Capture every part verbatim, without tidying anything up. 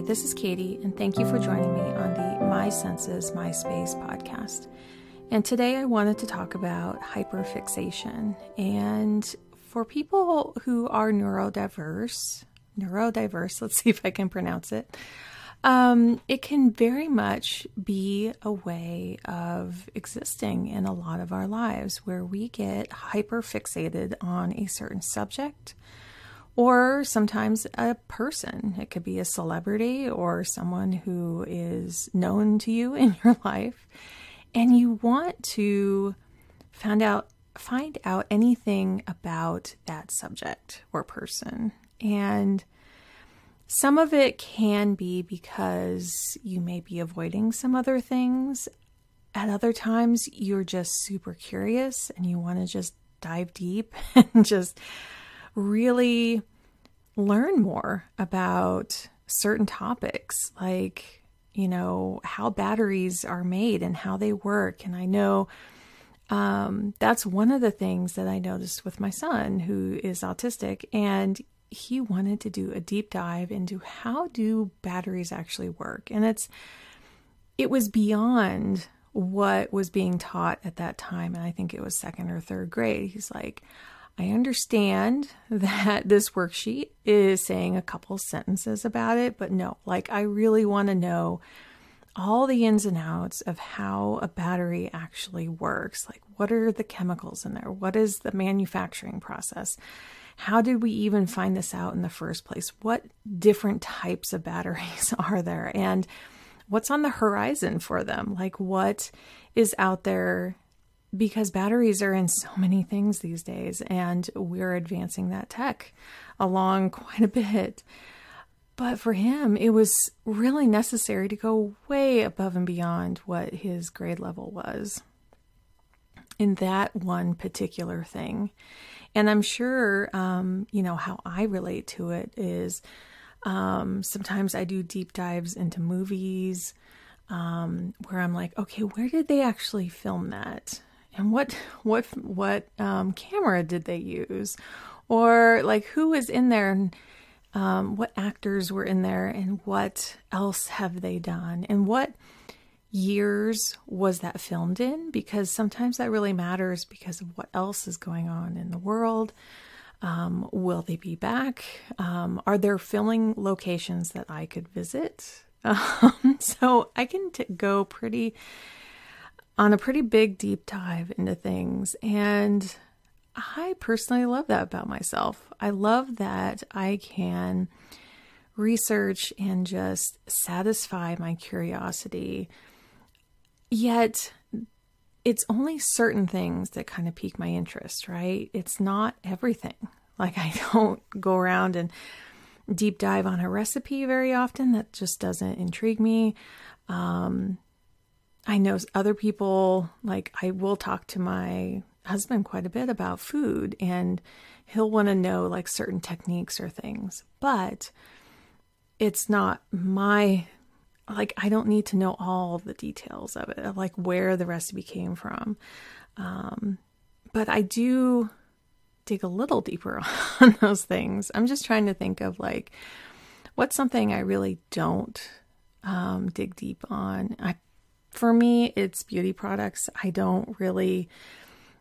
Hi, this is Katie, and thank you for joining me on the My Senses, My Space podcast. And today I wanted to talk about hyperfixation. And for people who are neurodiverse, neurodiverse, let's see if I can pronounce it, um, it can very much be a way of existing in a lot of our lives where we get hyperfixated on a certain subject, or sometimes a person. It could be a celebrity or someone who is known to you in your life. And you want to find out, find out anything about that subject or person. And some of it can be because you may be avoiding some other things. At other times, you're just super curious and you want to just dive deep and just really learn more about certain topics, like, you know, how batteries are made and how they work. And I know um, that's one of the things that I noticed with my son, who is autistic, and he wanted to do a deep dive into how do batteries actually work. And it's, it was beyond what was being taught at that time. And I think it was second or third grade. He's like, I understand that this worksheet is saying a couple sentences about it, but no, like I really want to know all the ins and outs of how a battery actually works. Like, what are the chemicals in there? What is the manufacturing process? How did we even find this out in the first place? What different types of batteries are there? And what's on the horizon for them? Like, what is out there? Because batteries are in so many things these days, and we're advancing that tech along quite a bit. But for him, it was really necessary to go way above and beyond what his grade level was in that one particular thing. And I'm sure, um, you know, how I relate to it is um, sometimes I do deep dives into movies um, where I'm like, okay, where did they actually film that? And what, what, what, um, camera did they use? Or like, who was in there and, um, what actors were in there and what else have they done? And what years was that filmed in? Because sometimes that really matters because of what else is going on in the world. Um, will they be back? Um, are there filming locations that I could visit? Um, so I can t- go pretty, on a pretty big deep dive into things. And I personally love that about myself. I love that I can research and just satisfy my curiosity. Yet it's only certain things that kind of pique my interest, right? It's not everything. Like, I don't go around and deep dive on a recipe very often. That just doesn't intrigue me. Um, I know other people, like I will talk to my husband quite a bit about food, and he'll want to know like certain techniques or things, but it's not my, like, I don't need to know all the details of it, like where the recipe came from. Um, but I do dig a little deeper on those things. I'm just trying to think of like, what's something I really don't um, dig deep on. I For me, it's beauty products. I don't really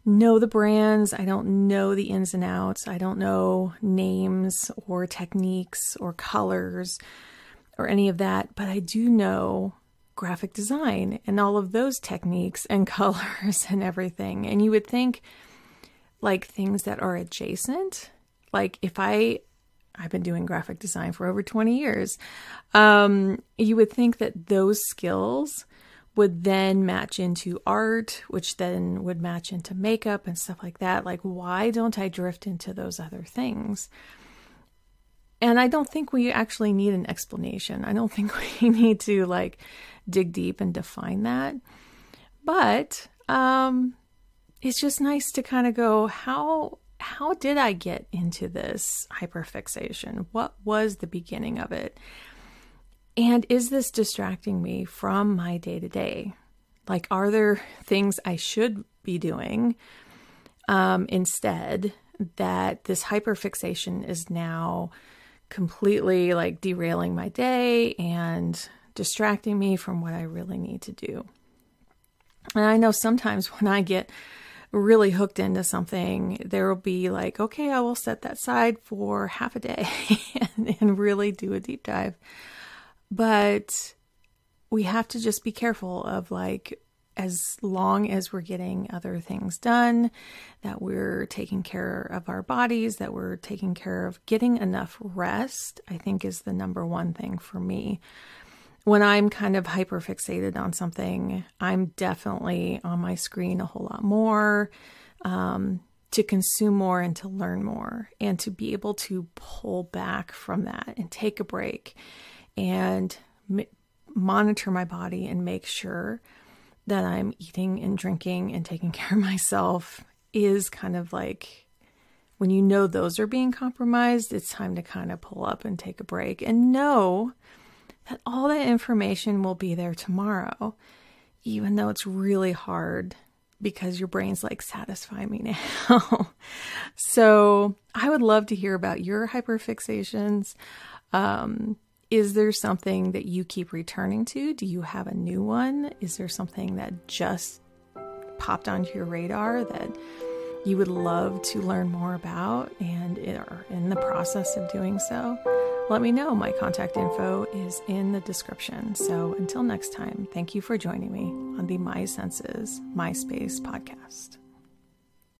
know the brands. I don't know the ins and outs. I don't know names or techniques or colors or any of that. But I do know graphic design and all of those techniques and colors and everything. And you would think like things that are adjacent, like if I... I've been doing graphic design for over twenty years. Um, you would think that those skills would then match into art, which then would match into makeup and stuff like that. Like, why don't I drift into those other things? And I don't think we actually need an explanation. I don't think we need to like dig deep and define that. But um, it's just nice to kind of go, how how did I get into this hyperfixation? What was the beginning of it? And is this distracting me from my day-to-day? Like, are there things I should be doing um, instead that this hyperfixation is now completely like derailing my day and distracting me from what I really need to do. And I know sometimes when I get really hooked into something, there will be like, okay, I will set that aside for half a day and, and really do a deep dive. But we have to just be careful of like, as long as we're getting other things done, that we're taking care of our bodies, that we're taking care of getting enough rest, I think is the number one thing for me. When I'm kind of hyper fixated on something, I'm definitely on my screen a whole lot more, um, to consume more and to learn more, and to be able to pull back from that and take a break and m- monitor my body and make sure that I'm eating and drinking and taking care of myself is kind of like, when you know those are being compromised, it's time to kind of pull up and take a break and know that all that information will be there tomorrow, even though it's really hard because your brain's like, satisfy me now. So I would love to hear about your hyperfixations. Um, Is there something that you keep returning to? Do you have a new one? Is there something that just popped onto your radar that you would love to learn more about and are in the process of doing so? Let me know. My contact info is in the description. So until next time, thank you for joining me on the My Senses, My Space podcast.